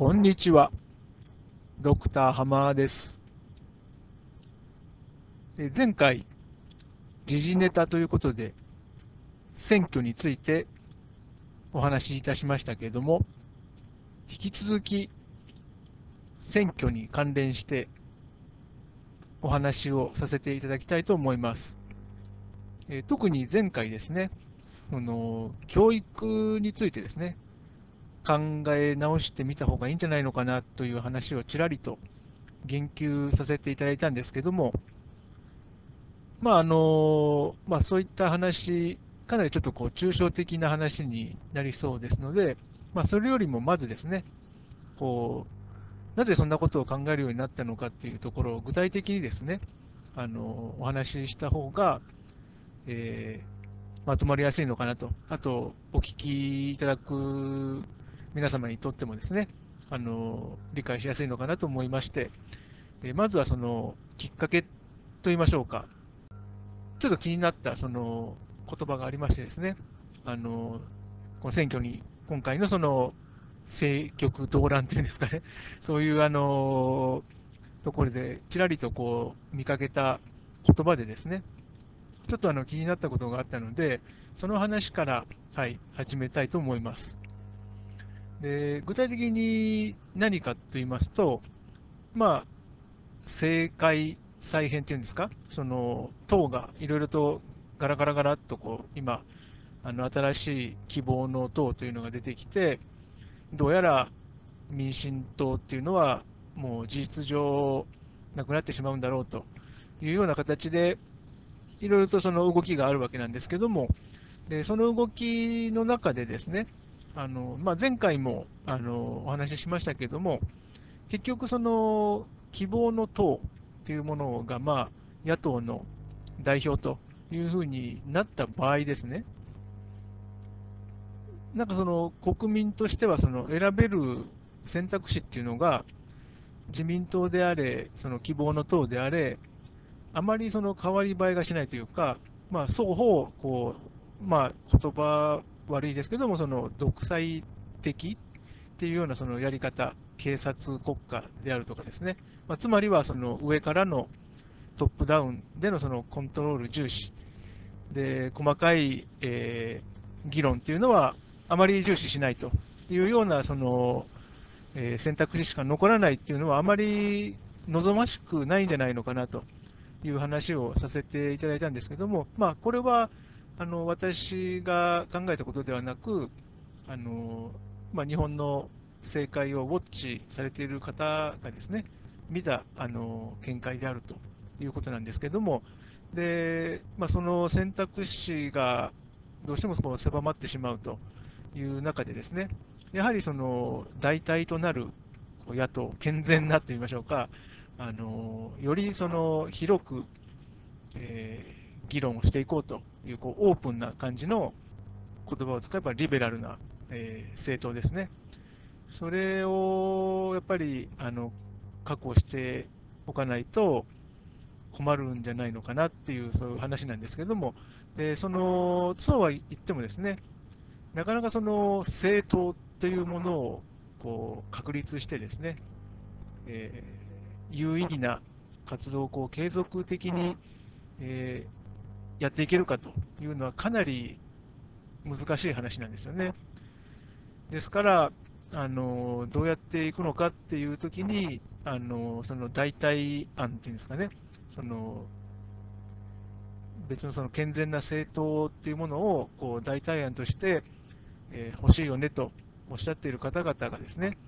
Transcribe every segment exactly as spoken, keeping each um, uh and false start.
こんにちは、ドクター浜です。前回、時事ネタということで、選挙についてお話しいたしましたけれども、引き続き、選挙に関連してお話をさせていただきたいと思います。特に前回ですね、あの教育についてですね、考え直してみた方がいいんじゃないのかなという話をちらりと言及させていただいたんですけども、まああのまあ、そういった話、かなりちょっとこう抽象的な話になりそうですので、まあ、それよりもまずですねこう、なぜそんなことを考えるようになったのかというところを具体的にですねあのお話しした方が、えー、まとまりやすいのかなと、あとお聞きいただく皆様にとってもですね、あの理解しやすいのかなと思いまして、えまずはそのきっかけといいましょうか、ちょっと気になったその言葉がありましてですね、あのこの選挙に今回のその政局動乱というんですかね、そういうあのところでちらりとこう見かけた言葉でですね、ちょっとあの気になったことがあったので、その話から、はい、始めたいと思います。で具体的に何かと言いますと、まあ、政界再編というんですか、その党がいろいろとガラガラガラっとこう今、あの新しい希望の党というのが出てきて、どうやら民進党というのはもう事実上なくなってしまうんだろうというような形で、いろいろとその動きがあるわけなんですけども、でその動きの中でですね、あのまあ、前回もあのお話ししましたけれども、結局、その希望の党というものがまあ野党の代表というふうになった場合ですね、なんかその国民としてはその選べる選択肢っていうのが、自民党であれ、その希望の党であれ、あまりその変わり映えがしないというか、まあ、双方こう、まあ、言葉悪いですけども、その独裁的っていうようなそのやり方、警察国家であるとかですね、まあ、つまりはその上からのトップダウンでのそのコントロール重視で、細かい、えー、議論っていうのはあまり重視しないというようなその、えー、選択肢しか残らないっていうのはあまり望ましくないんじゃないのかなという話をさせていただいたんですけども、まあ、これはあの私が考えたことではなく、あのまあ、日本の政界をウォッチされている方がですね見たあの見解であるということなんですけれども、で、まあ、その選択肢がどうしてもこう狭まってしまうという中でですね、やはりその代替となる野党、健全なといいましょうか、あのよりその広く、えー議論をしていこうという、こうオープンな感じの言葉を使えばリベラルな、えー、政党ですね。それをやっぱりあの確保しておかないと困るんじゃないのかなっていう、そういう話なんですけれども、でそのそうは言ってもですね、なかなかその政党というものをこう確立してですね、えー、有意義な活動をこう継続的に、えーやっていけるかというのはかなり難しい話なんですよね。ですからあのどうやっていくのかっていうときに、あのその代替案っていうんですかね、その別のその健全な政党っていうものをこう代替案として、えー、欲しいよねとおっしゃっている方々がですね、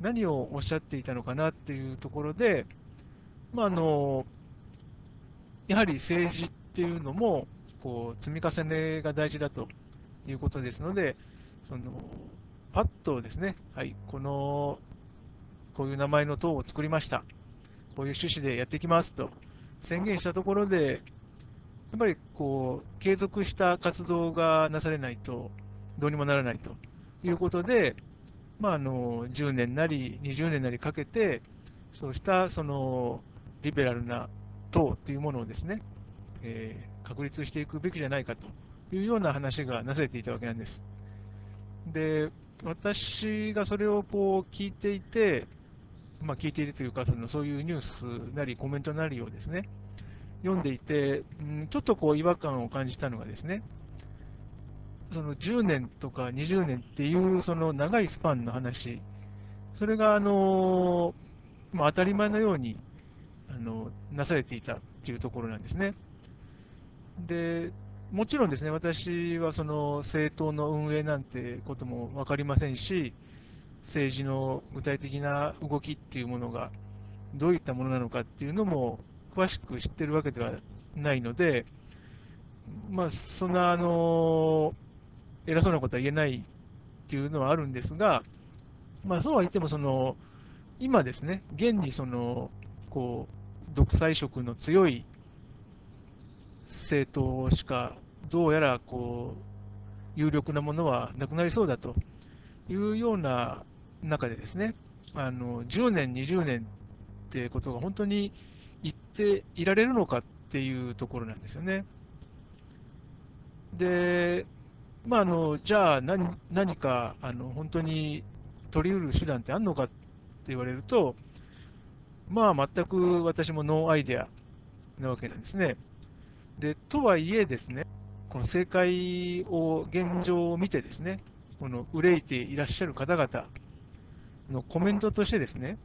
何をおっしゃっていたのかなっていうところで、まあ、あのやはり政治っていうのもこう積み重ねが大事だということですので、そのパッとですね、はい、このこういう名前の党を作りました、こういう趣旨でやっていきますと宣言したところで、やっぱりこう継続した活動がなされないとどうにもならないということで、まあ、あのじゅうねんなりにじゅうねんなりかけて、そうしたそのリベラルな党というものをですね、えー、確立していくべきじゃないかというような話がなされていたわけなんです。で、私がそれをこう聞いていて、まあ、聞いているというか、そのそういうニュースなりコメントなりをですね、読んでいて、うん、ちょっとこう違和感を感じたのがですね、そのじゅうねんとかにじゅうねんっていうその長いスパンの話、それがあの、まあ、当たり前のようにあのなされていたっていうところなんですね。でもちろんですね、私はその政党の運営なんてことも分かりませんし、政治の具体的な動きっていうものがどういったものなのかっていうのも詳しく知ってるわけではないので、まあ、そんなあの偉そうなことは言えないっていうのはあるんですが、まあ、そうは言ってもその今ですね、現にそのこう独裁色の強い政党しかどうやらこう有力なものはなくなりそうだというような中でですね、あのじゅうねん、にじゅうねんってことが本当に言っていられるのかっていうところなんですよね。で、まあ、あのじゃあ何、何かあの本当に取り得る手段ってあるのかって言われると、まあ、全く私もノーアイデアなわけなんですね。でとはいえですね、この政界を現状を見てですね、この憂いていらっしゃる方々のコメントとしてですね、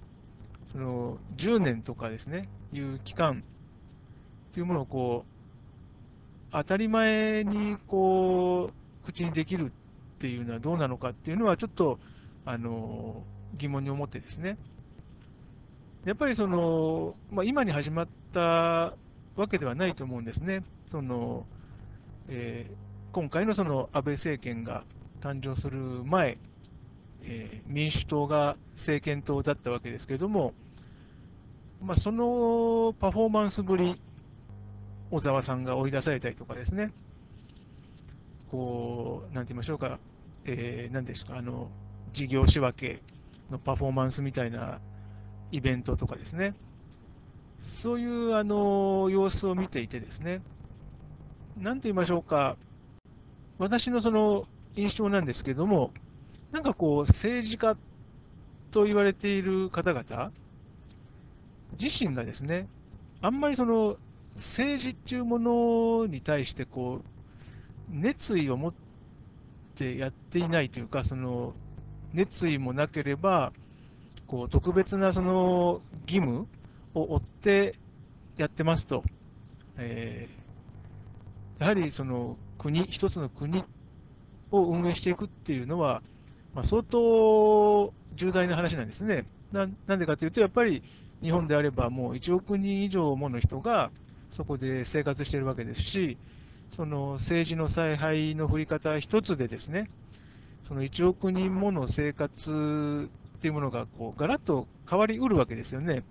そのじゅうねんとかですね、いう期間というものをこう当たり前にこう口にできるっていうのはどうなのかっていうのはちょっとあの疑問に思ってですね、やっぱりその、まあ、今に始まったわけではないと思うんですね。その、えー、今回のその安倍政権が誕生する前、えー、民主党が政権党だったわけですけれども、まあ、そのパフォーマンスぶり、小沢さんが追い出されたりとかですね、こう、なんて言いましょうか、えー、なんですか、あの、事業仕分けのパフォーマンスみたいなイベントとかですね、そういうあの様子を見ていてですね、なんと言いましょうか、私のその印象なんですけれども、なんかこう、政治家と言われている方々自身がですね、あんまりその政治っていうものに対してこう、熱意を持ってやっていないというか、その熱意もなければ、こう特別なその義務を追ってやってますと、えー、やはりその国、一つの国を運営していくっていうのは、まあ、相当重大な話なんですね。な、なんでかというと、やっぱり日本であれば、もういちおくにん以上もの人がそこで生活しているわけですし、その政治の采配の振り方一つでですね、そのいちおくにんもの生活っていうものがこうガラッと変わりうるわけですよね。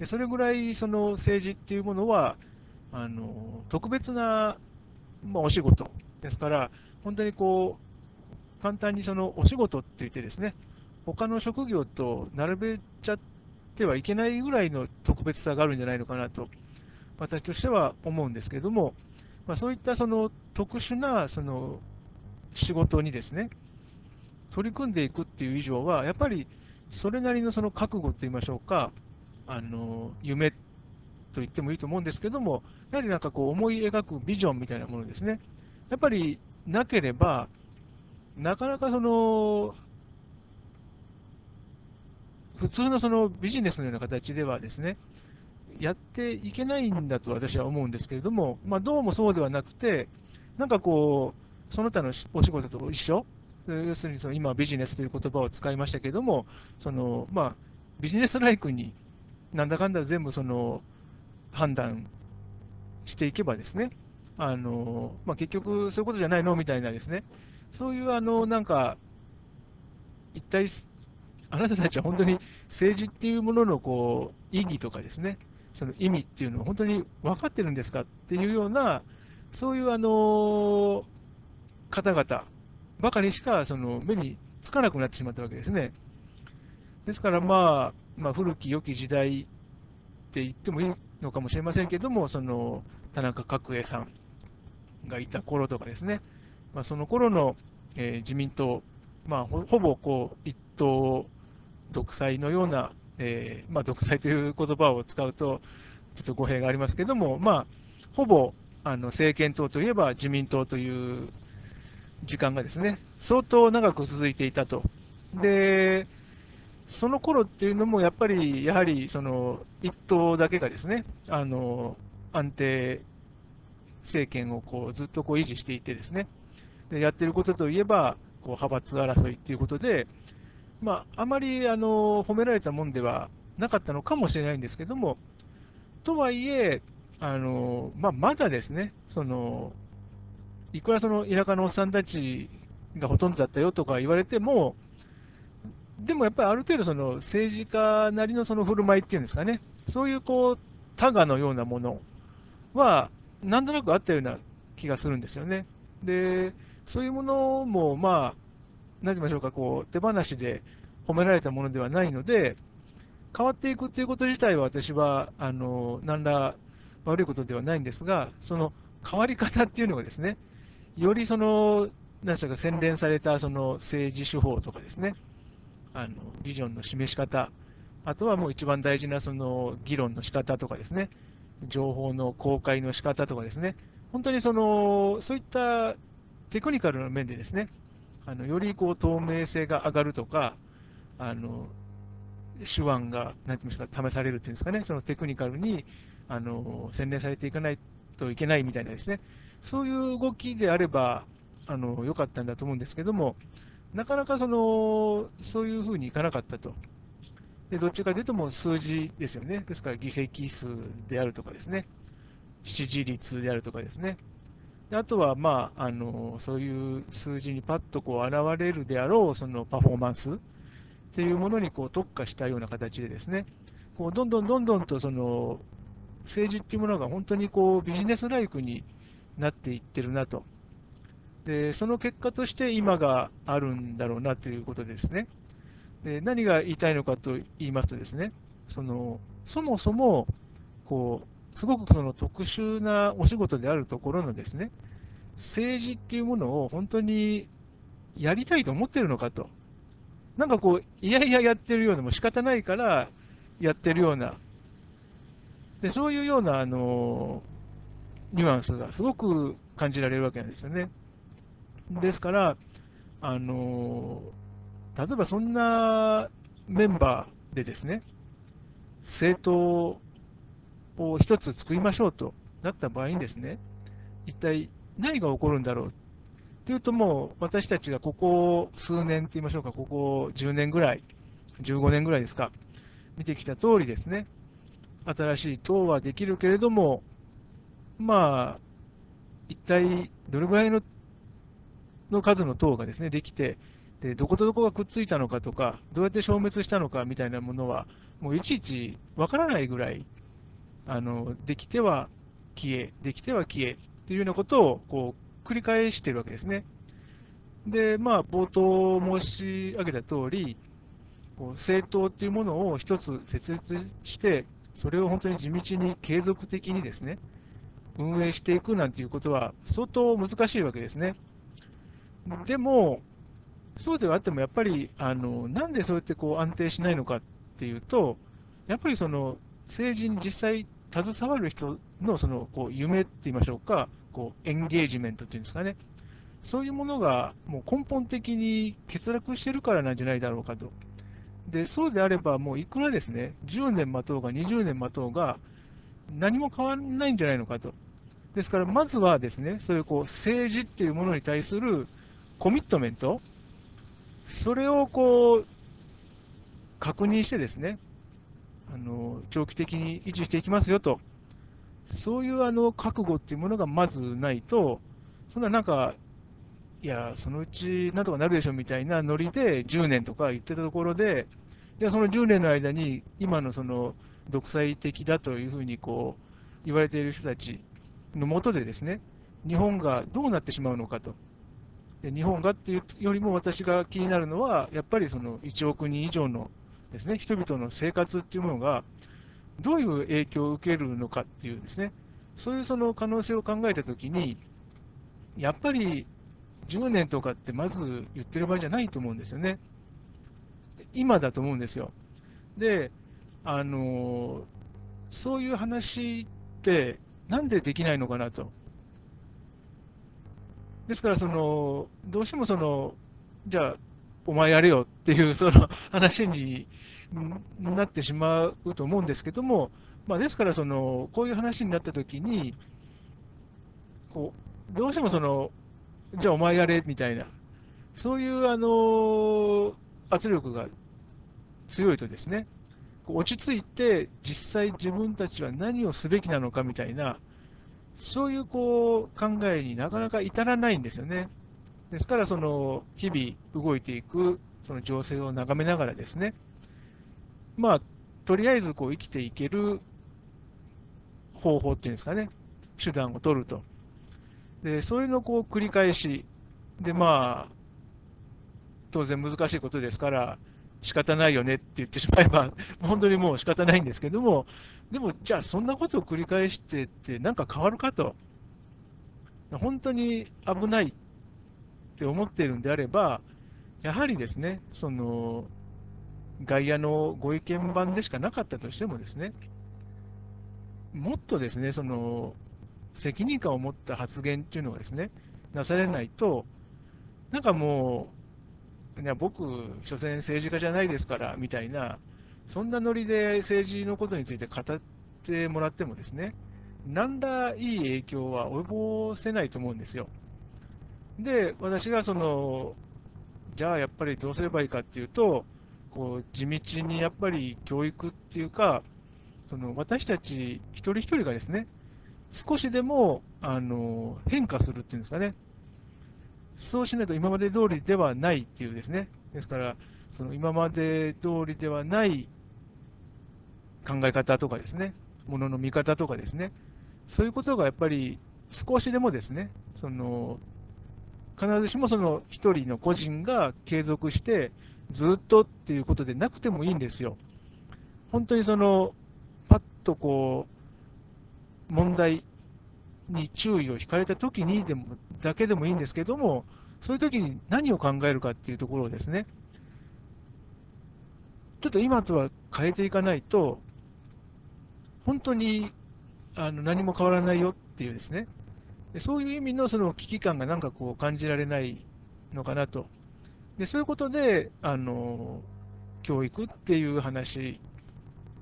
でそれぐらいその政治っていうものはあの特別な、まあ、お仕事ですから、本当にこう簡単にそのお仕事って言ってですね、他の職業と並べちゃってはいけないぐらいの特別さがあるんじゃないのかなと私としては思うんですけれども、まあ、そういったその特殊なその仕事にですね取り組んでいくっていう以上は、やっぱりそれなりのその覚悟といいましょうか、あの夢と言ってもいいと思うんですけども、やはりなんかこう思い描くビジョンみたいなものですね、やっぱりなければ、なかなかその普通のそのビジネスのような形ではですね、やっていけないんだと私は思うんですけれども、まあ、どうもそうではなくて、なんかこう、その他のお仕事と一緒、要するにその今、ビジネスという言葉を使いましたけれども、そのまあ、ビジネスライクに、なんだかんだ全部その判断していけばですね、あのまあ、結局そういうことじゃないのみたいなですね、そういうあのなんか、一体あなたたちは本当に政治っていうもののこう意義とかですね、その意味っていうのを本当に分かってるんですかっていうような、そういうあの方々ばかりしかその目につかなくなってしまったわけですね。ですからまあまあ、古き良き時代って言ってもいいのかもしれませんけども、その田中角栄さんがいた頃とかですね、まあ、その頃の自民党まあ、ほ, ほぼこう一党独裁のような、えーまあ、独裁という言葉を使うとちょっと語弊がありますけれども、まあ、ほぼあの政権党といえば自民党という時間がですね、相当長く続いていたと。でその頃っていうのもやっぱり、やはりその一党だけがですね、あの安定政権をこうずっとこう維持していてですね、でやってることといえば、こう派閥争いっていうことで、まあ、あまりあの褒められたもんではなかったのかもしれないんですけども、とはいえ、あのまあ、まだですね、そのいくらその田舎のおっさんたちがほとんどだったよとか言われても、でもやっぱりある程度、その政治家なりのその振る舞いっていうんですかね、そういうこう他我のようなものは、なんとなくあったような気がするんですよね。で、そういうものも、まあ、何て言いましょうか、こう手放しで褒められたものではないので、変わっていくということ自体は、私はあの何ら悪いことではないんですが、その変わり方っていうのがですね、よりその、何でしょうか、洗練されたその政治手法とかですね、あのビジョンの示し方、あとはもう一番大事なその議論の仕方とかですね、情報の公開の仕方とかですね、本当にそのそういったテクニカルな面でですね、あのよりこう透明性が上がるとか、あの手腕がなんていうんですか、試されるっていうんですかね、そのテクニカルにあの洗練されていかないといけないみたいなですね、そういう動きであればあの良かったんだと思うんですけども、なかなかそのそういうふうにいかなかったと。で、どっちかというともう数字ですよね。ですから議席数であるとかですね、支持率であるとかですね。で、あとは、まあ、あのそういう数字にパッとこう現れるであろうそのパフォーマンスっていうものにこう特化したような形でですね、こうどんどんどんどんとその政治っていうものが本当にこうビジネスライクになっていってるなと。でその結果として今があるんだろうなということでですね、で何が言いたいのかと言いますとですね、そのそもそもこうすごくその特殊なお仕事であるところのですね、政治っていうものを本当にやりたいと思ってるのかと、なんかこういやいややってるような、もう仕方ないからやってるような、でそういうようなあのニュアンスがすごく感じられるわけなんですよね。ですからあの、例えばそんなメンバーでですね、政党を一つ作りましょうとなった場合にですね、一体何が起こるんだろうというと、もう私たちがここ数年といいましょうか、ここじゅうねんぐらい、じゅうごねんぐらいですか、見てきた通りですね、新しい党はできるけれども、まあ、一体どれぐらいのの数の党がですねできて、でどことどこがくっついたのかとか、どうやって消滅したのかみたいなものは、もういちいちわからないぐらい、あのできては消え、できては消えっていうようなことをこう繰り返しているわけですね。で、まあ、冒頭申し上げた通り、こう政党っていうものを一つ設立して、それを本当に地道に継続的にですね運営していくなんていうことは、相当難しいわけですね。でも、そうではあっても、やっぱりあのなんでそうやってこう安定しないのかっていうと、やっぱりその政治に実際携わる人の、そのこう夢って言いましょうか、こうエンゲージメントっていうんですかね、そういうものがもう根本的に欠落してるからなんじゃないだろうかと。でそうであれば、もういくらですね、じゅうねん待とうがにじゅうねん待とうが、何も変わらないんじゃないのかと。ですから、まずはですね、そういうこう政治っていうものに対するコミットメント、それをこう確認してですね、あの長期的に維持していきますよと、そういうあの覚悟っていうものがまずないと、そんななんか、いや、そのうちなんとかなるでしょみたいなノリでじゅうねんとか言ってたところで、でそのじゅうねんの間に、今のその独裁的だというふうにこう言われている人たちの下でですね、日本がどうなってしまうのかと。で日本がっていうよりも、私が気になるのは、やっぱりそのいちおくにん以上のですね人々の生活っていうものが、どういう影響を受けるのかっていうですね、そういうその可能性を考えたときに、やっぱりじゅうねんとかってまず言ってる場合じゃないと思うんですよね。今だと思うんですよ。で、あのそういう話ってなんでできないのかなと。ですからそのどうしてもそのじゃあお前やれよっていうその話になってしまうと思うんですけども、まあ、ですからそのこういう話になったときにこうどうしてもそのじゃあお前やれみたいなそういうあの圧力が強いとですね、落ち着いて実際自分たちは何をすべきなのかみたいなそういうこう考えになかなか至らないんですよね。ですからその日々動いていくその情勢を眺めながらですね、まあとりあえずこう生きていける方法っていうんですかね、手段を取ると。でそれのこう繰り返しで、まあ当然難しいことですから仕方ないよねって言ってしまえば本当にもう仕方ないんですけども、でもじゃあそんなことを繰り返してってなんか変わるかと、本当に危ないって思っているんであれば、やはりですねその外野のご意見番でしかなかったとしてもですね、もっとですねその責任感を持った発言っていうのがですねなされないと、なんかもういや僕、所詮政治家じゃないですからみたいな、そんなノリで政治のことについて語ってもらってもですね、何らいい影響は及ぼせないと思うんですよ。で、私がそのじゃあやっぱりどうすればいいかっていうと、こう地道にやっぱり教育っていうか、その私たち一人一人がですね、少しでもあの変化するっていうんですかね。そうしないと今まで通りではないっていうですね、ですから、その今まで通りではない考え方とかですね、ものの見方とかですね、そういうことがやっぱり少しでもですね、その必ずしもその一人の個人が継続して、ずっとっていうことでなくてもいいんですよ。本当にその、パッとこう、問題に注意を引かれたときにでもだけでもいいんですけども、そういうときに何を考えるかっていうところをですね、ちょっと今とは変えていかないと、本当にあの何も変わらないよっていうですね、そういう意味のその危機感がなんかこう感じられないのかなと。でそういうことであの教育っていう話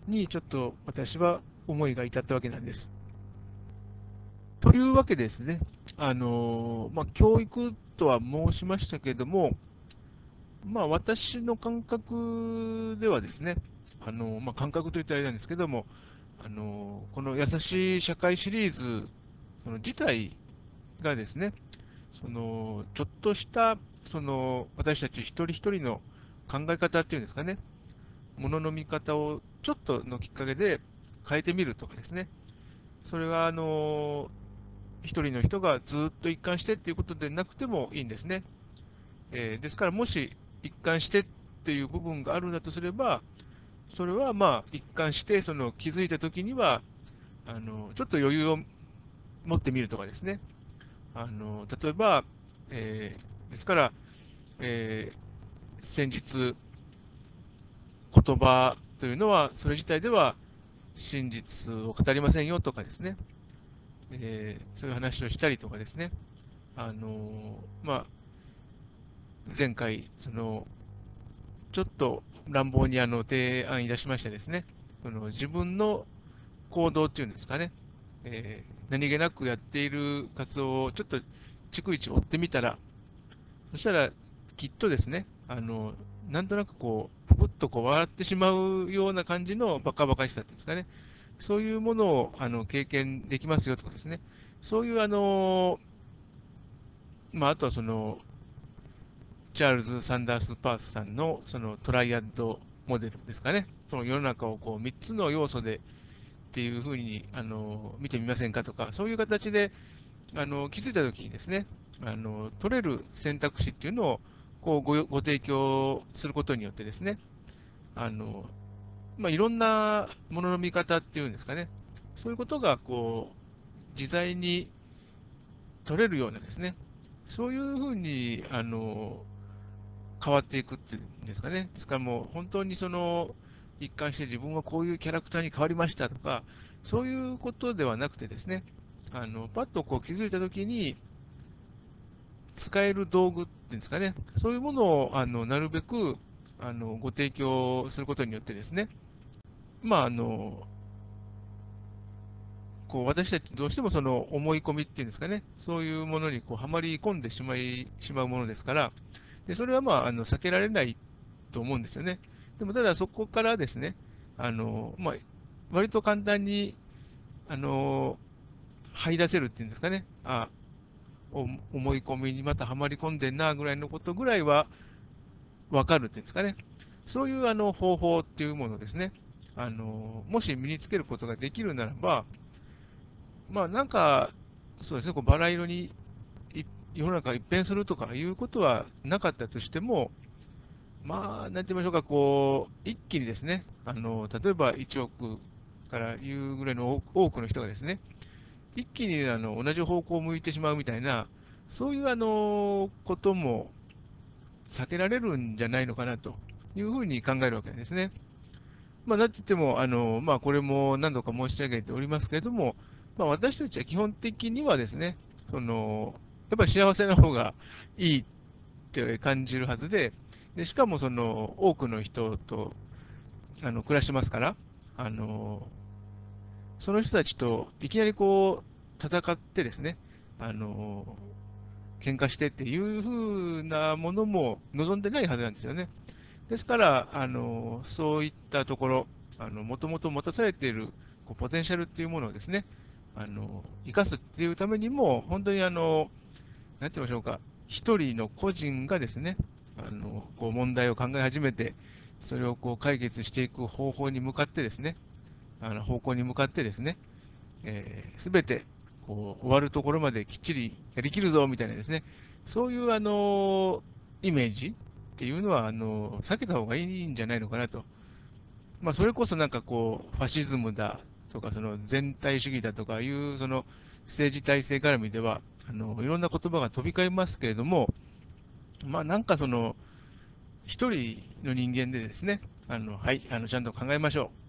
にちょっと私は思いが至ったわけなんです。というわけですね、あのまあ、教育とは申しましたけれども、まあ、私の感覚ではですね、あのまあ、感覚といったらあれなんですけども、あのこの優しい社会シリーズその自体がですね、そのちょっとしたその私たち一人一人の考え方っていうんですかね、ものの見方をちょっとのきっかけで変えてみるとかですね、それがあの一人の人がずっと一貫してっていうことでなくてもいいんですね。えー、ですから、もし一貫してっていう部分があるんだとすれば、それはまあ一貫してその気づいたときにはあの、ちょっと余裕を持ってみるとかですね。あの例えば、えー、ですから、えー、先日、言葉というのは、それ自体では真実を語りませんよとかですね。えー、そういう話をしたりとかですね、あのーまあ、前回その、ちょっと乱暴にあの提案いたしましてですね、その自分の行動っていうんですかね、えー、何気なくやっている活動をちょっと逐一追ってみたら、そしたらきっとですね、あのなんとなくこう、ぷっとこう笑ってしまうような感じのバカバカしさっていうんですかね。そういうものをあの経験できますよとかですね、そういうあの、まあ、あとはそのチャールズ・サンダース・パースさんのそのトライアンドモデルですかね、その世の中をこうみっつの要素でっていうふうにあの見てみませんかとか、そういう形であの気づいたときにですね、あの取れる選択肢っていうのをこう ご, ご提供することによってですね、あのまあ、いろんなものの見方っていうんですかね、そういうことがこう自在に取れるようなですね、そういうふうにあの変わっていくっていうんですかね。ですからもう本当にその一貫して自分はこういうキャラクターに変わりましたとか、そういうことではなくてですね、あのパッとこう気づいたときに使える道具っていうんですかね、そういうものをあのなるべくあのご提供することによってですね、まああのこう私たちどうしてもその思い込みっていうんですかね、そういうものにこうはまり込んでしまいしまうものですから、でそれはまああの避けられないと思うんですよね。でもただそこからですね、あのまあ、割と簡単にあの這い出せるっていうんですかね、あ思い込みにまたはまり込んでんなぐらいのことぐらいは分かるっていうんですかね、そういうあの方法っていうものですね、あのもし身につけることができるならば、まあなんか、そうですね、こうバラ色に世の中一変するとかいうことはなかったとしても、まあ、なんて言いましょうか、こう一気にですね、あの例えばいちおくからいうぐらいの多くの人がですね、一気にあの同じ方向を向いてしまうみたいな、そういうあのことも避けられるんじゃないのかなというふうに考えるわけですね。まあ、なんて言っても、あのまあ、これも何度か申し上げておりますけれども、まあ、私たちは基本的にはですね、そのやっぱり幸せな方がいいって感じるはずで、でしかもその多くの人とあの暮らしてますから、あのその人たちといきなりこう戦ってですね、あの喧嘩してっていう風なものも望んでないはずなんですよね。ですから、あのそういったところ、もともと持たされているこうポテンシャルっていうものをですね、あの生かすっていうためにも、本当にあの、なんて言いましょうか、一人の個人がですね、あのこう問題を考え始めて、それをこう解決していく方法に向かってですね、あの方向に向かってですね、すべてこう終わるところまできっちりやりきるぞみたいなですね、そういうあのイメージっていうのはあの避けた方がいいんじゃないのかなと。まあ、それこそなんかこうファシズムだとか、その全体主義だとかいうその政治体制絡みではあのいろんな言葉が飛び交いますけれども、まあ、なんかその一人の人間でですね、あのはいあのちゃんと考えましょう。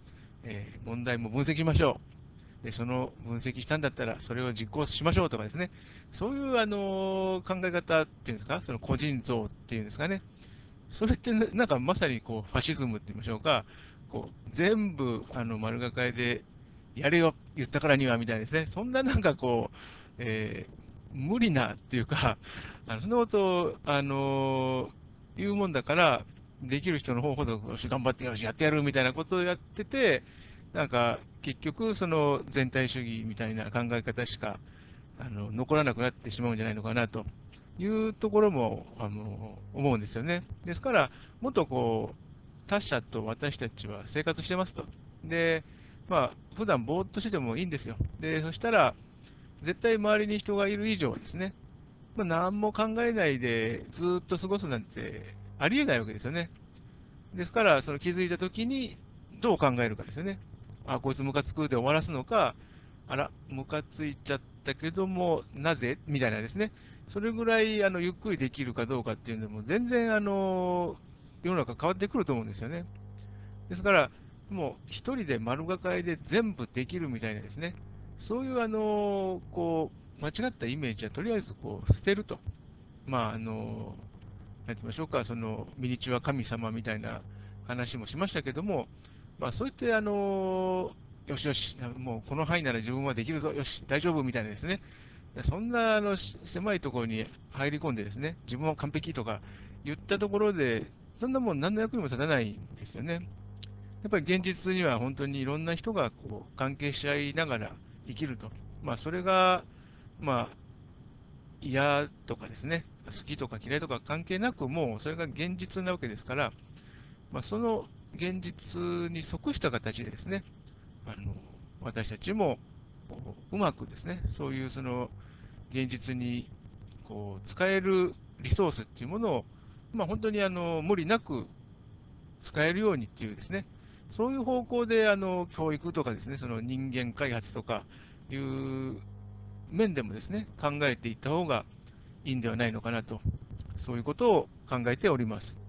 えー、問題も分析しましょう。で、その分析したんだったら、それを実行しましょうとかですね、そういう、あのー、考え方っていうんですか、その個人像っていうんですかね、それってなんかまさにこうファシズムって言いましょうか、こう全部あの丸がかえでやれよ、言ったからにはみたいなですね、そんななんかこう、えー、無理なっていうか、あのそんなことを、あのー、言うもんだから、できる人の方ほど頑張ってよしやってやるみたいなことをやってて、なんか結局その全体主義みたいな考え方しかあの残らなくなってしまうんじゃないのかなというところもあの思うんですよね。ですからもっとこう他者と私たちは生活してますと。で、まあ普段ぼーっとしててもいいんですよ。で、そしたら絶対周りに人がいる以上はですね、まあ、何も考えないでずっと過ごすなんてありえないわけですよね。ですから、その気づいたときにどう考えるかですよね。あ、こいつムカつくで終わらすのか、あら、ムカついちゃったけども、なぜみたいなですね、それぐらいあのゆっくりできるかどうかっていうのも、全然あの世の中変わってくると思うんですよね。ですから、もう一人で丸抱えで全部できるみたいなですね、そういうあのこう間違ったイメージはとりあえずこう捨てると。まああのなんて言いましょうか、そのミニチュア神様みたいな話もしましたけども、まあ、そういってあのよしよし、もうこの範囲なら自分はできるぞ、よし、大丈夫みたいなですね、そんなあの狭いところに入り込んでですね、自分は完璧とか言ったところで、そんなもん何の役にも立たないんですよね。やっぱり現実には本当にいろんな人がこう関係し合いながら生きると、まあ、それが、まあ、嫌とかですね、好きとか嫌いとか関係なく、もうそれが現実なわけですから、まあ、その現実に即した形でですね、あの私たちもうまくですね、そういうその現実にこう使えるリソースっていうものを、まあ、本当にあの無理なく使えるようにっていうですね、そういう方向であの教育とかですね、その人間開発とかいう面でもですね、考えていった方がいいんではないのかなと、そういうことを考えております。